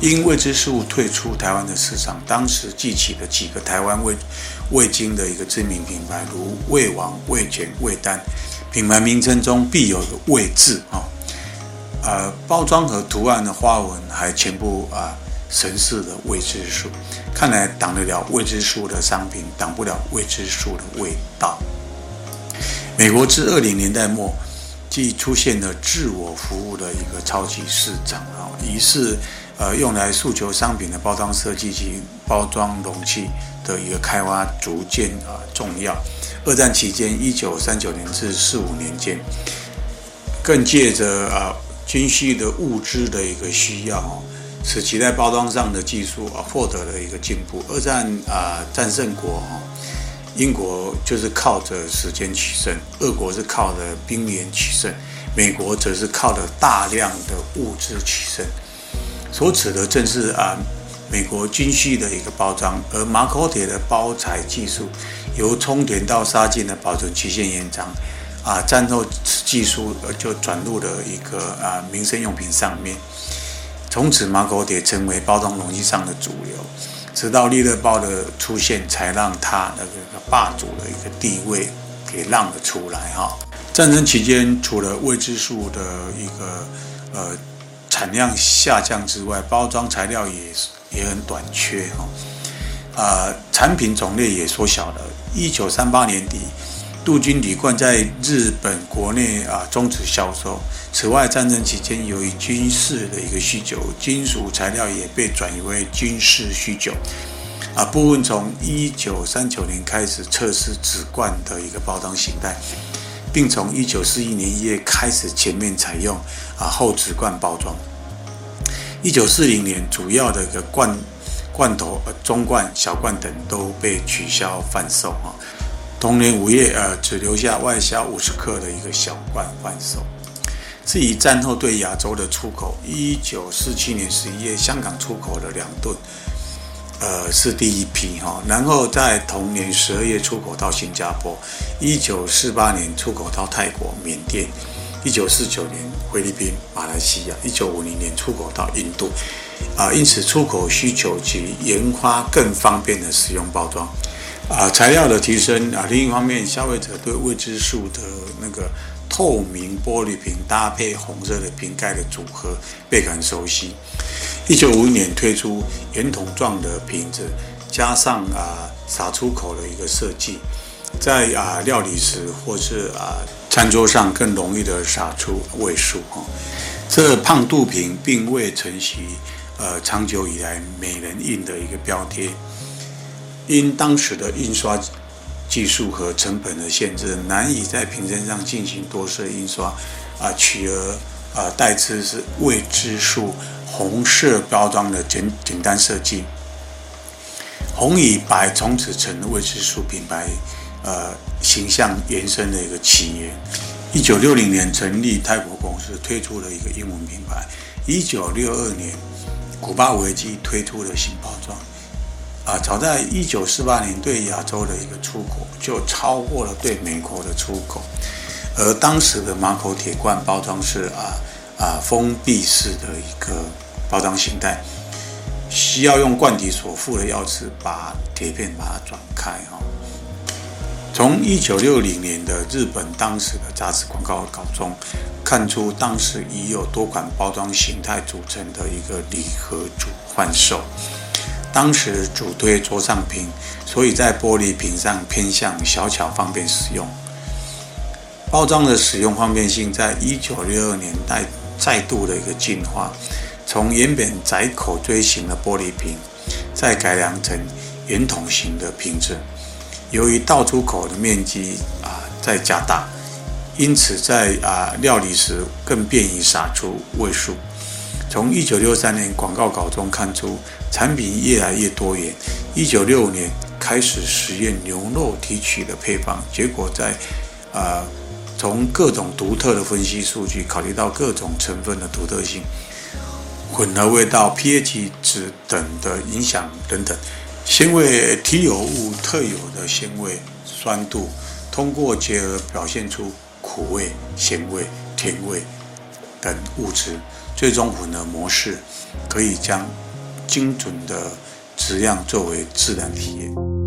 因未知事物退出台湾的市场，当时记起的几个台湾味精的一个知名品牌，如味王、味全、味丹，品牌名称中必有个味字啊。包装和图案的花纹还全部神似的未知数，看来挡得了未知数的商品，挡不了未知数的味道。美国至20年代末，即出现了自我服务的一个超级市场啊，于是用来诉求商品的包装设计及包装容器的一个开发逐渐重要。二战期间1939年至45年间，更借着军需的物资的一个需要使其在包装上的技术获得了一个进步。二战战胜国英国就是靠着时间取胜，俄国是靠着兵源取胜，美国则是靠着大量的物资取胜，所指的正是美国军需的一个包装。而马口铁的包材技术由充填到杀进的保存期限延长战后技术就转入了一个民生用品上面，从此马口铁成为包装容器上的主流，直到利乐包的出现才让它那个霸主的一个地位给让了出来。战争期间除了未知数的一个产量下降之外，包装材料也很短缺产品种类也缩小了。1938年底镀金铝罐在日本国内终止销售。此外，战争期间由于军事的一个需求，金属材料也被转移为军事需求部分从1939年开始测试纸罐的一个包装形态，并从1941年1月开始全面采用厚纸罐包装。1940年主要的一个罐头中罐、小罐等都被取消贩售同年5月，只留下外销50克的一个小罐贩售。至于战后对亚洲的出口，1947年11月香港出口了2吨，是第一批然后在同年12月出口到新加坡，1948年出口到泰国、缅甸，1949年菲律宾、马来西亚，1950年出口到印度因此出口需求及研发更方便的使用包装材料的提升另一方面，消费者对未知数的那个透明玻璃瓶搭配红色的瓶盖的组合倍感熟悉。1955年推出圆筒状的瓶子，加上洒出口的一个设计，在料理时或是餐桌上更容易的洒出味素这胖肚瓶并未承袭长久以来美人印的一个标贴。因当时的印刷技术和成本的限制，难以在瓶身上进行多色印刷取而代之是未知数红色包装的简单设计。红与白从此成了未知数品牌形象延伸的一个起源。1960年成立泰国公司，推出了一个英文品牌。1962年古巴危机推出了新包装早在1948年对亚洲的一个出口就超过了对美国的出口，而当时的马口铁罐包装是封闭式的一个包装形态，需要用罐体所附的钥匙把铁片把它转开从1960年的日本当时的杂志广告稿中看出，当时已有多款包装形态组成的一个礼盒组贩售。当时主推桌上瓶，所以在玻璃瓶上偏向小巧方便使用。包装的使用方便性在1962年代再度的一个进化，从原本窄口锥形的玻璃瓶再改良成圆筒形的瓶子。由于倒出口的面积再加大，因此在料理时更便于洒出味素。从1963年广告稿中看出，产品越来越多元。1965年开始实验牛肉提取的配方，结果在从各种独特的分析数据，考虑到各种成分的独特性、混合味道、pH 值等的影响等等，鲜味提油物特有的鲜味、酸度，通过结合表现出苦味、咸味、甜味等物质，最终混合模式可以将精准的质量作为质量体验。